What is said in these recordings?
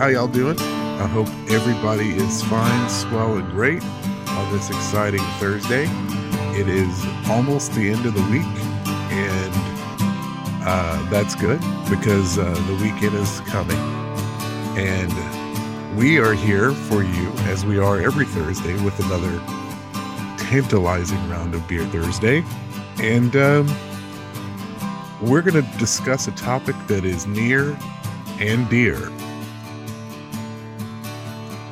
How y'all doing? I hope everybody is fine, swell, and great on this exciting Thursday. It is almost the end of the week, and that's good because the weekend is coming. And we are here for you, as we are every Thursday, with another tantalizing round of Beer Thursday. And we're going to discuss a topic that is near and dear.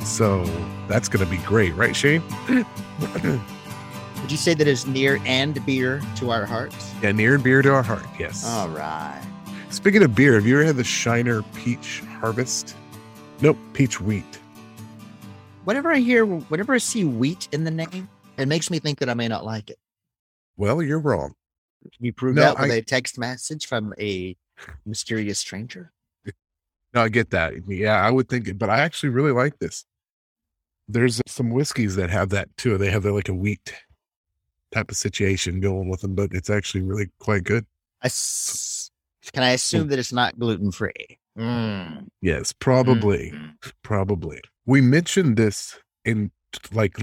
So that's going to be great, right, Shane? Would you say that is near and beer to our hearts? Yeah, near and beer to our heart, yes. All right. Speaking of beer, have you ever had the Shiner Peach Harvest? Nope, peach wheat. Whenever I see wheat in the name, it makes me think that I may not like it. Well, you're wrong. You proved that with a text message from a mysterious stranger. No, I get that. Yeah, I would think it, but I actually really like this. There's some whiskeys that have that too. They have like a wheat type of situation going with them, but it's actually really quite good. Can I assume that it's not gluten-free? Mm. Yes, probably. Mm. Probably. We mentioned this in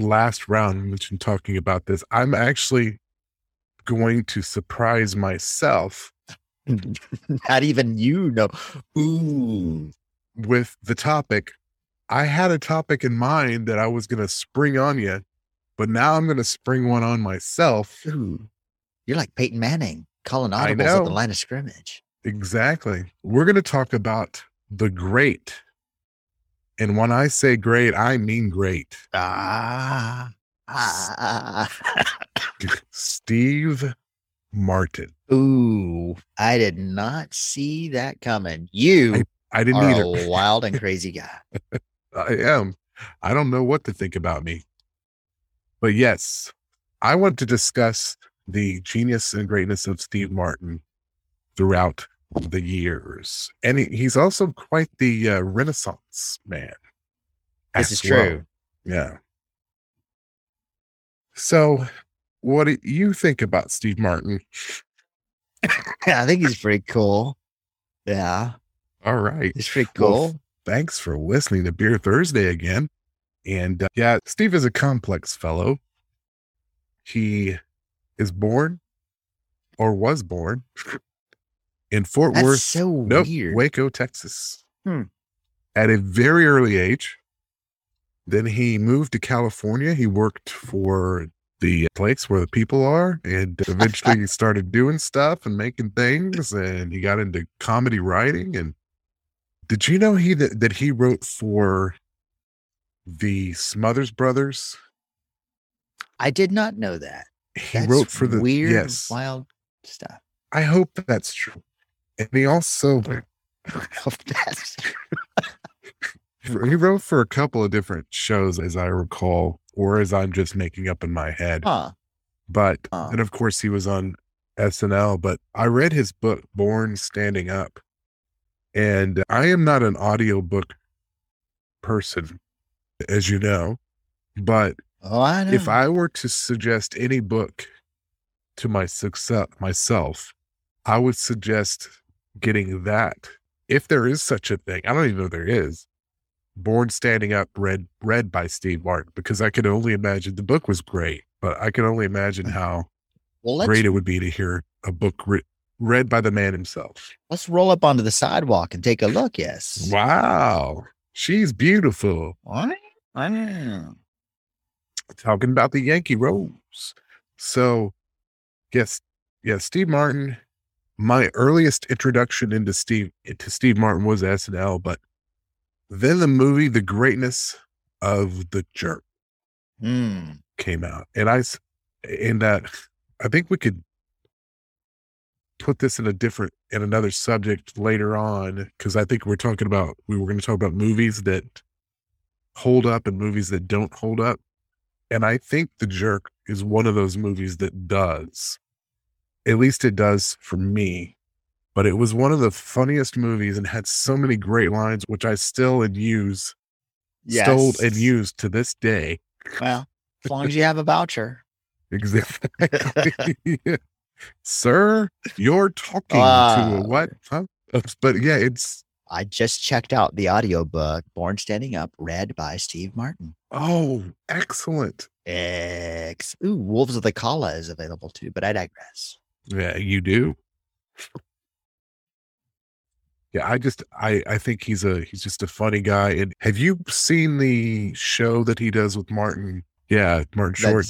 last round. We mentioned talking about this. I'm actually going to surprise myself. Not even you know. Ooh. With the topic, I had a topic in mind that I was going to spring on you, but now I'm going to spring one on myself. Ooh. You're like Peyton Manning calling audibles at the line of scrimmage. Exactly. We're going to talk about the great. And when I say great, I mean great. Steve Martin. Ooh, I did not see that coming. I didn't are either. A wild and crazy guy. I am. I don't know what to think about me. But yes, I want to discuss the genius and greatness of Steve Martin throughout the years. And he's also quite the Renaissance man. This is true. Yeah. So what do you think about Steve Martin? I think he's pretty cool. Yeah. All right. He's pretty cool. Well, thanks for listening to Beer Thursday again. And yeah, Steve is a complex fellow. He is born or was born in Fort Worth. Waco, Texas. Hmm. At a very early age. Then he moved to California. He worked for the place where the people are, and eventually he started doing stuff and making things, and he got into comedy writing. And did you know that he wrote for the Smothers Brothers? I did not know that. He wrote for the weird, wild stuff. I hope that's true. And he also he wrote for a couple of different shows, as I recall, or as I'm just making up in my head. Huh. But, and of course, he was on SNL, but I read his book, Born Standing Up. And I am not an audiobook person, as you know. But I know. If I were to suggest any book to myself, I would suggest getting that. If there is such a thing, I don't even know if there is. Born Standing Up, read by Steve Martin, because I could only imagine the book was great, but I could only imagine how great it would be to hear a book read by the man himself. Let's roll up onto the sidewalk and take a look. Yes. Wow. She's beautiful. I know. Talking about the Yankee Rose. So yes, Steve Martin. My earliest introduction into Steve Martin was SNL, but then the movie The Greatness of the Jerk came out. And I think we could put this in another subject later on, because I think we were going to talk about movies that hold up and movies that don't hold up. And I think The Jerk is one of those movies that does. At least it does for me. But it was one of the funniest movies and had so many great lines, which I still stole and use to this day. Well, as long as you have a voucher. Exactly. Yeah. Sir, you're talking to a what? Huh? But yeah, it's I just checked out the audiobook, Born Standing Up, read by Steve Martin. Oh, excellent. Ooh, Wolves of the Calla is available too, but I digress. Yeah, you do. Yeah, I think he's just a funny guy. And have you seen the show that he does with Martin? Yeah, Martin Short.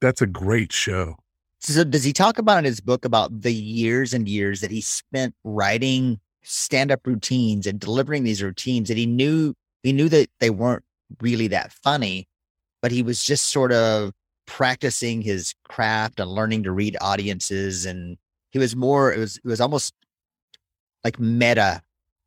That's a great show. So does he talk about in his book about the years and years that he spent writing stand-up routines and delivering these routines that he knew that they weren't really that funny, but he was just sort of practicing his craft and learning to read audiences. And he was more, it was almost like meta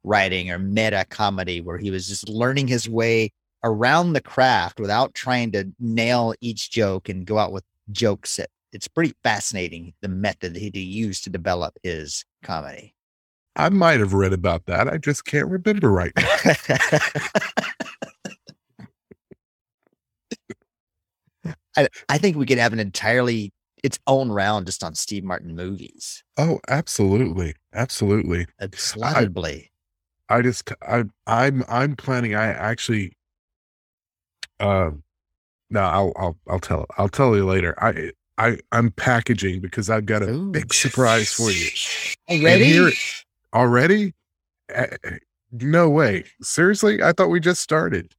writing or meta comedy, where he was just learning his way around the craft without trying to nail each joke and go out with jokes. It's pretty fascinating, the method that he used to develop his comedy. I might have read about that. I just can't remember right now. I think we could have an entirely its own round just on Steve Martin movies. Oh, absolutely. Absolutely. Absolutely. I'm planning. I actually, no, I'll tell you later. I'm packaging because I've got a big surprise for you. Already? No way. Seriously? I thought we just started.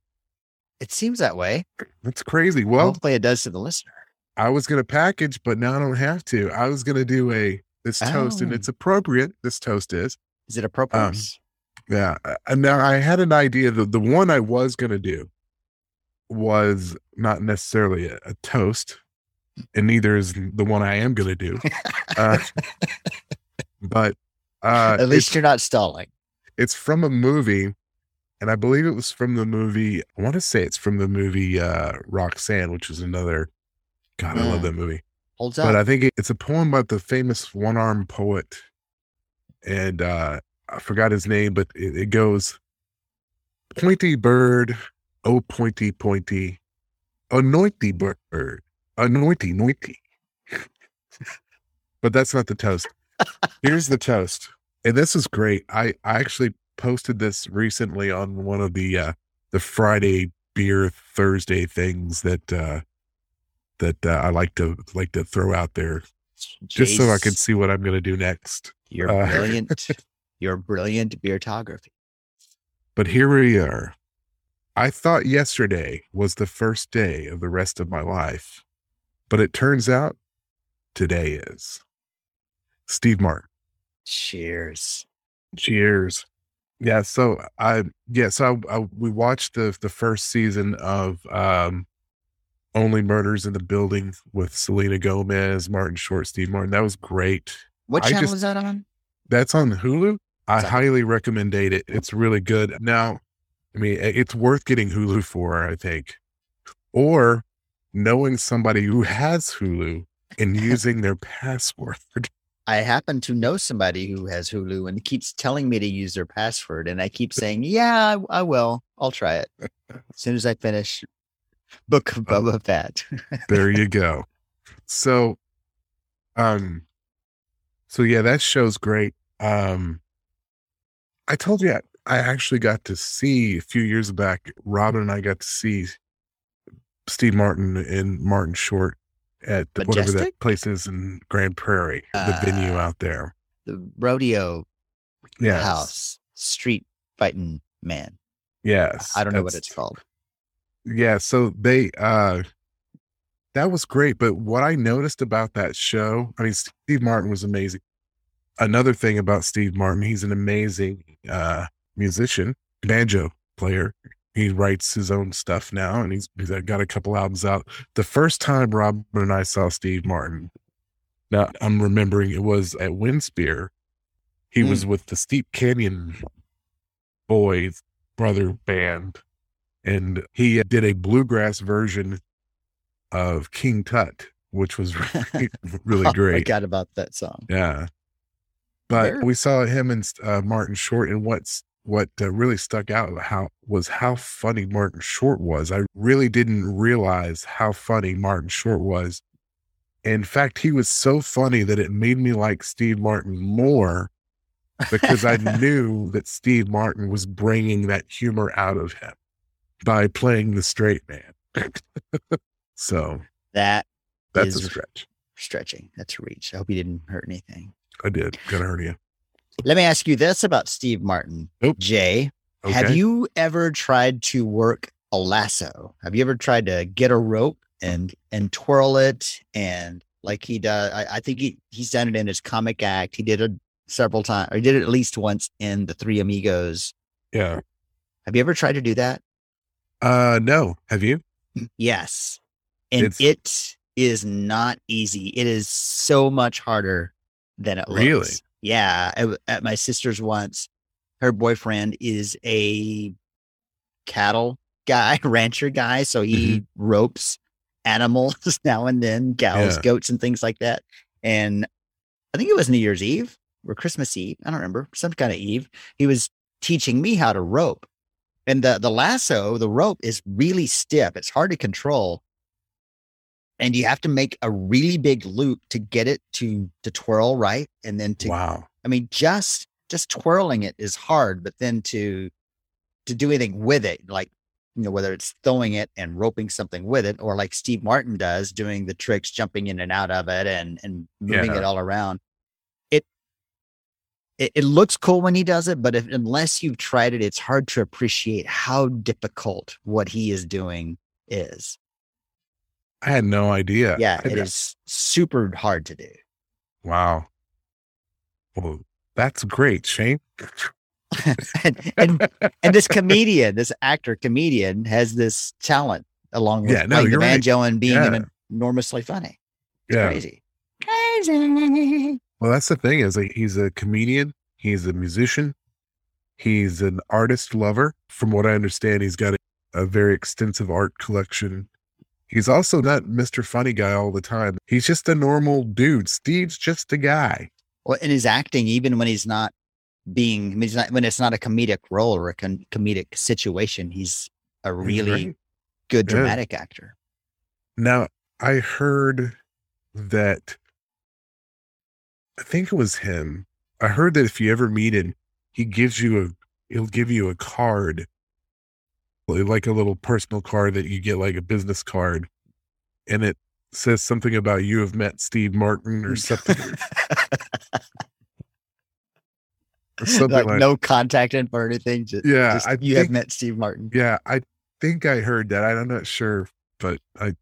It seems that way. That's crazy. Well, hopefully it does to the listener. I was going to package, but now I don't have to. I was going to do this toast, and it's appropriate. This toast is. Is it appropriate? Yeah. And now I had an idea that the one I was going to do was not necessarily a toast, and neither is the one I am going to do. But at least you're not stalling. It's from a movie, and I believe it was from the movie. I want to say it's from the movie Roxanne, which is another. God, I love that movie. Holds up. But I think it's a poem about the famous one-armed poet, and I forgot his name, but it goes, "Pointy bird, oh pointy pointy, anointy bird, anointy nointy." But that's not the toast. Here's the toast, and this is great. I actually posted this recently on one of the Friday Beer Thursday things that I like to throw out there, just so I can see what I'm going to do next. You're brilliant. You're brilliant beertography. But here we are. I thought yesterday was the first day of the rest of my life, but it turns out today is. Steve Martin. Cheers. Cheers. Yeah. So we watched the first season of, Only Murders in the Building with Selena Gomez, Martin Short, Steve Martin. That was great. What channel was that on? That's on Hulu. I highly recommend it. It's really good. Now, I mean, it's worth getting Hulu for, I think, or knowing somebody who has Hulu and using their password. I happen to know somebody who has Hulu and keeps telling me to use their password. And I keep saying, yeah, I will. I'll try it. As soon as I finish Book of Boba Fett. There you go. So yeah, that show's great. I told you I actually got to see a few years back, Robin and I got to see Steve Martin and Martin Short at whatever that place is in Grand Prairie, the venue out there. The rodeo house, street fighting man. Yes. I don't know what it's called. Yeah, so they that was great. But what I noticed about that show, I mean, Steve Martin was amazing. Another thing about Steve Martin, he's an amazing musician, banjo player. He writes his own stuff now, and he's got a couple albums out. The first time Robin and I saw Steve Martin, now I'm remembering it was at Windspear. He was with the Steep Canyon Boys brother band. And he did a bluegrass version of King Tut, which was really, really great. I forgot about that song. Yeah. But we saw him and Martin Short, and what really stuck out was how funny Martin Short was. I really didn't realize how funny Martin Short was. In fact, he was so funny that it made me like Steve Martin more because I knew that Steve Martin was bringing that humor out of him by playing the straight man. So that's a stretch. Stretching. That's a reach. I hope you didn't hurt anything. I did. Gonna hurt you. Let me ask you this about Steve Martin. Nope. Jay, okay. Have you ever tried to work a lasso? Have you ever tried to get a rope and twirl it? And like he does, I think he's done it in his comic act. He did it several times, or he did it at least once in The Three Amigos. Yeah. Have you ever tried to do that? No. Have you? Yes. And it is not easy. It is so much harder than it looks. Really? Yeah. At my sister's once, her boyfriend is a cattle guy, rancher guy. So he ropes animals now and then, cows, goats, and things like that. And I think it was New Year's Eve or Christmas Eve. I don't remember. Some kind of Eve. He was teaching me how to rope. And the lasso, the rope is really stiff. It's hard to control. And you have to make a really big loop to get it to twirl, right? And then I mean, just twirling it is hard, but then to do anything with it, like, you know, whether it's throwing it and roping something with it, or like Steve Martin does, doing the tricks, jumping in and out of it and moving it all around. It looks cool when he does it, but unless you've tried it, it's hard to appreciate how difficult what he is doing is. I had no idea. Yeah, it is super hard to do. Wow. Well, that's great, Shane. and this comedian, this actor-comedian has this talent along with playing the banjo and being enormously funny. It's crazy. Well, that's the thing is, like, he's a comedian, he's a musician, he's an artist lover. From what I understand, he's got a very extensive art collection. He's also not Mr. Funny Guy all the time. He's just a normal dude. Steve's just a guy. Well, and his acting, even when he's not being, I mean, when it's not a comedic role or a comedic situation, he's a really good dramatic actor. Now, I heard that, I think it was him. I heard that if you ever meet him, he'll give you a card, like a little personal card that you get, like a business card, and it says something about you have met Steve Martin or something. Or something like no contact info or anything. You have met Steve Martin. Yeah, I think I heard that. I'm not sure, but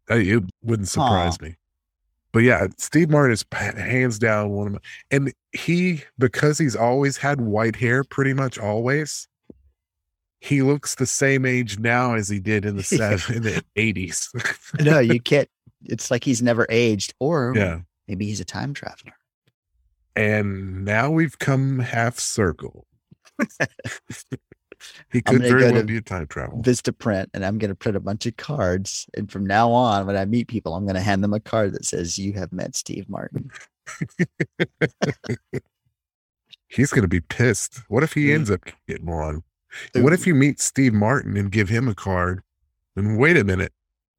it wouldn't surprise me. But yeah, Steve Martin is hands down one of my, and because he's always had white hair, pretty much always, he looks the same age now as he did in the 70s, 80s. No, you can't. It's like he's never aged, or maybe he's a time traveler. And now we've come half circle. He could very well be a time travel. Vistaprint, and I'm going to print a bunch of cards. And from now on, when I meet people, I'm going to hand them a card that says, "You have met Steve Martin." He's going to be pissed. What if he ends up getting on? What if you meet Steve Martin and give him a card? And wait a minute,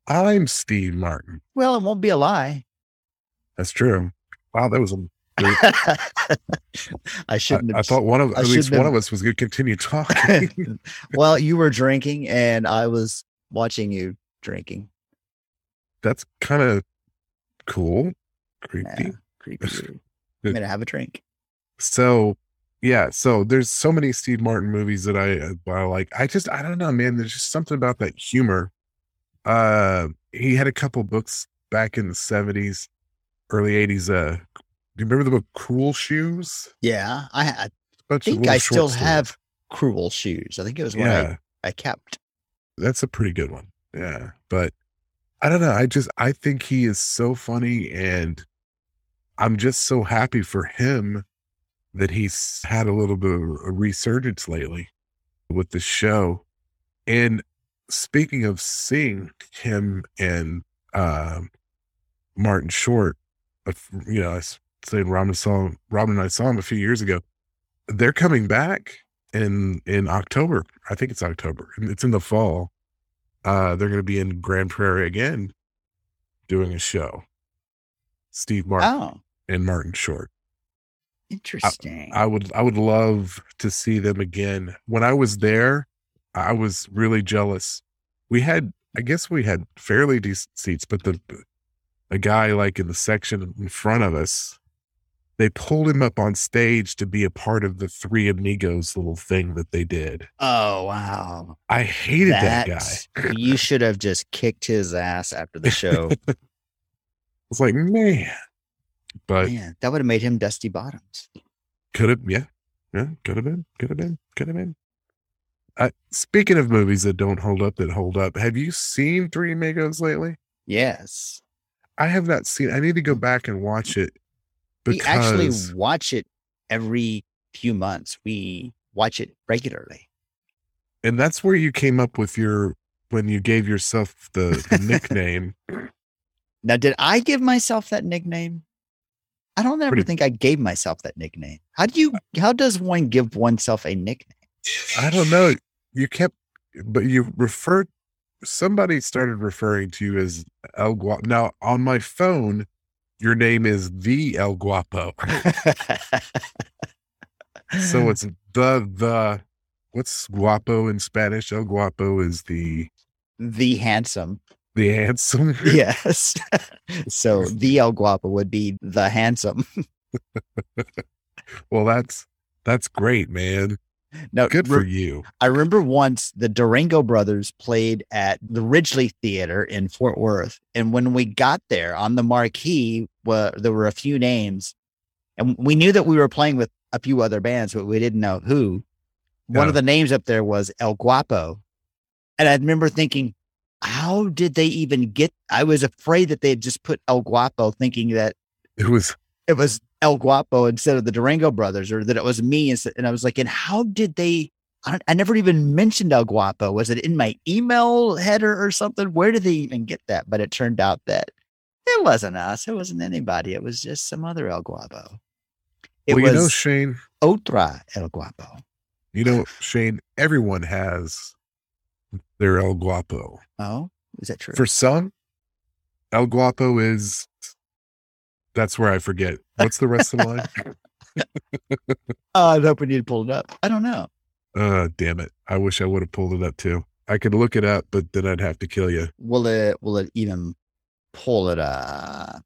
I'm Steve Martin. Well, it won't be a lie. That's true. Wow, that was a. I thought at least one of us was going to continue talking. Well, you were drinking and I was watching you drinking. That's kind of cool. Creepy. Yeah, creepy. I'm going to have a drink. So there's so many Steve Martin movies that I like. I don't know, man. There's just something about that humor. He had a couple books back in the 70s, early 80s, do you remember the book Cruel Shoes? Yeah, I think I still have Cruel Shoes. I think it was one I kept. That's a pretty good one. Yeah, but I don't know. I think he is so funny, and I'm just so happy for him that he's had a little bit of a resurgence lately with the show. And speaking of seeing him and Martin Short, saying Robin and I saw him a few years ago. They're coming back in October. I think it's October. It's in the fall. They're going to be in Grand Prairie again, doing a show. Steve Martin and Martin Short. Interesting. I would love to see them again. When I was there, I was really jealous. I guess we had fairly decent seats, but a guy like in the section in front of us, they pulled him up on stage to be a part of the Three Amigos little thing that they did. Oh, wow. I hated that guy. You should have just kicked his ass after the show. I was like, man. But man, that would have made him Dusty Bottoms. Could have, yeah. Yeah, could have been. Speaking of movies that don't hold up, have you seen Three Amigos lately? Yes. I have not seen it. I need to go back and watch it. We actually watch it every few months. We watch it regularly. And that's where you came up with when you gave yourself the nickname. Now, did I give myself that nickname? I don't ever think I gave myself that nickname. How does one give oneself a nickname? I don't know. Somebody started referring to you as El Guapo. Now on my phone, your name is the El Guapo. So it's what's guapo in Spanish? El Guapo is the handsome. The handsome. Yes. So the El Guapo would be the handsome. Well, that's great, man. No, good for you. I remember once the Durango Brothers played at the Ridglea Theater in Fort Worth. And when we got there on the marquee, there were a few names. And we knew that we were playing with a few other bands, but we didn't know who. One of the names up there was El Guapo. And I remember thinking, how did they even I was afraid that they had just put El Guapo thinking that it was El Guapo instead of the Durango Brothers, or that it was me. And I was like, and how did they, I never even mentioned El Guapo. Was it in my email header or something? Where did they even get that? But it turned out that it wasn't us. It wasn't anybody. It was just some other El Guapo. You know, Shane, otra El Guapo. You know, Shane, everyone has their El Guapo. Oh, is that true? For some, El Guapo is... That's where I forget. What's the rest of the line? I was hoping you'd pull it up. I don't know. Damn it. I wish I would have pulled it up too. I could look it up, but then I'd have to kill you. Will it even pull it up?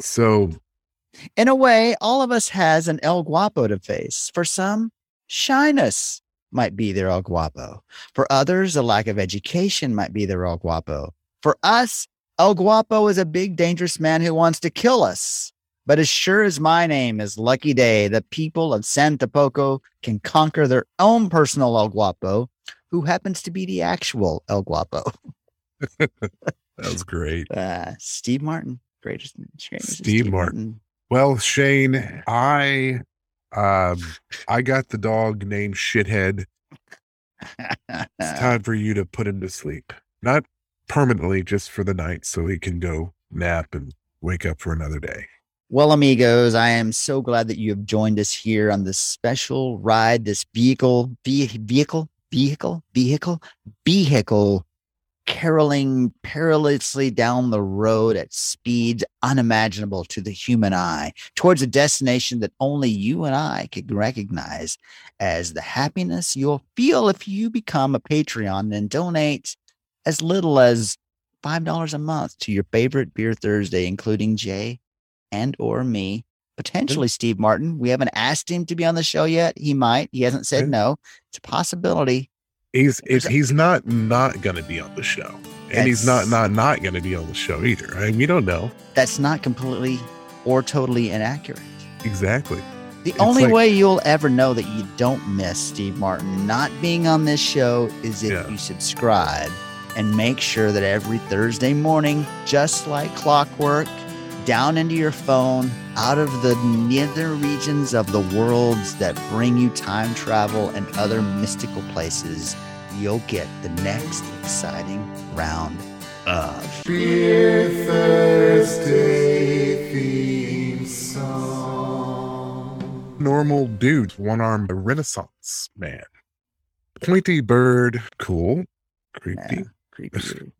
So in a way, all of us has an El Guapo to face. For some, shyness might be their El Guapo. For others, a lack of education might be their El Guapo. For us, El Guapo is a big, dangerous man who wants to kill us. But as sure as my name is Lucky Day, the people of Santa Poco can conquer their own personal El Guapo, who happens to be the actual El Guapo. That was great. Steve Martin. Greatest Steve Martin. Well, Shane, I got the dog named Shithead. It's time for you to put him to sleep. Not permanently, just for the night, so he can go nap and wake up for another day. Well, amigos, I am so glad that you have joined us here on this special ride, this vehicle caroling perilously down the road at speeds unimaginable to the human eye, towards a destination that only you and I could recognize as the happiness you'll feel if you become a Patreon and donate as little as $5 a month to your favorite Beer Thursday, including Jay and or me, potentially Steve Martin. We haven't asked him to be on the show yet. He might. He hasn't said no. It's a possibility. He's not going to be on the show. And he's not going to be on the show either. I mean, we don't know. That's not completely or totally inaccurate. Exactly. The only way you'll ever know that you don't miss Steve Martin not being on this show is if you subscribe. And make sure that every Thursday morning, just like clockwork, down into your phone, out of the nether regions of the worlds that bring you time travel and other mystical places, you'll get the next exciting round of Beer Thursday theme song. Normal dude, one-armed Renaissance man. Pointy bird, cool. Creepy. Yeah. Creepy.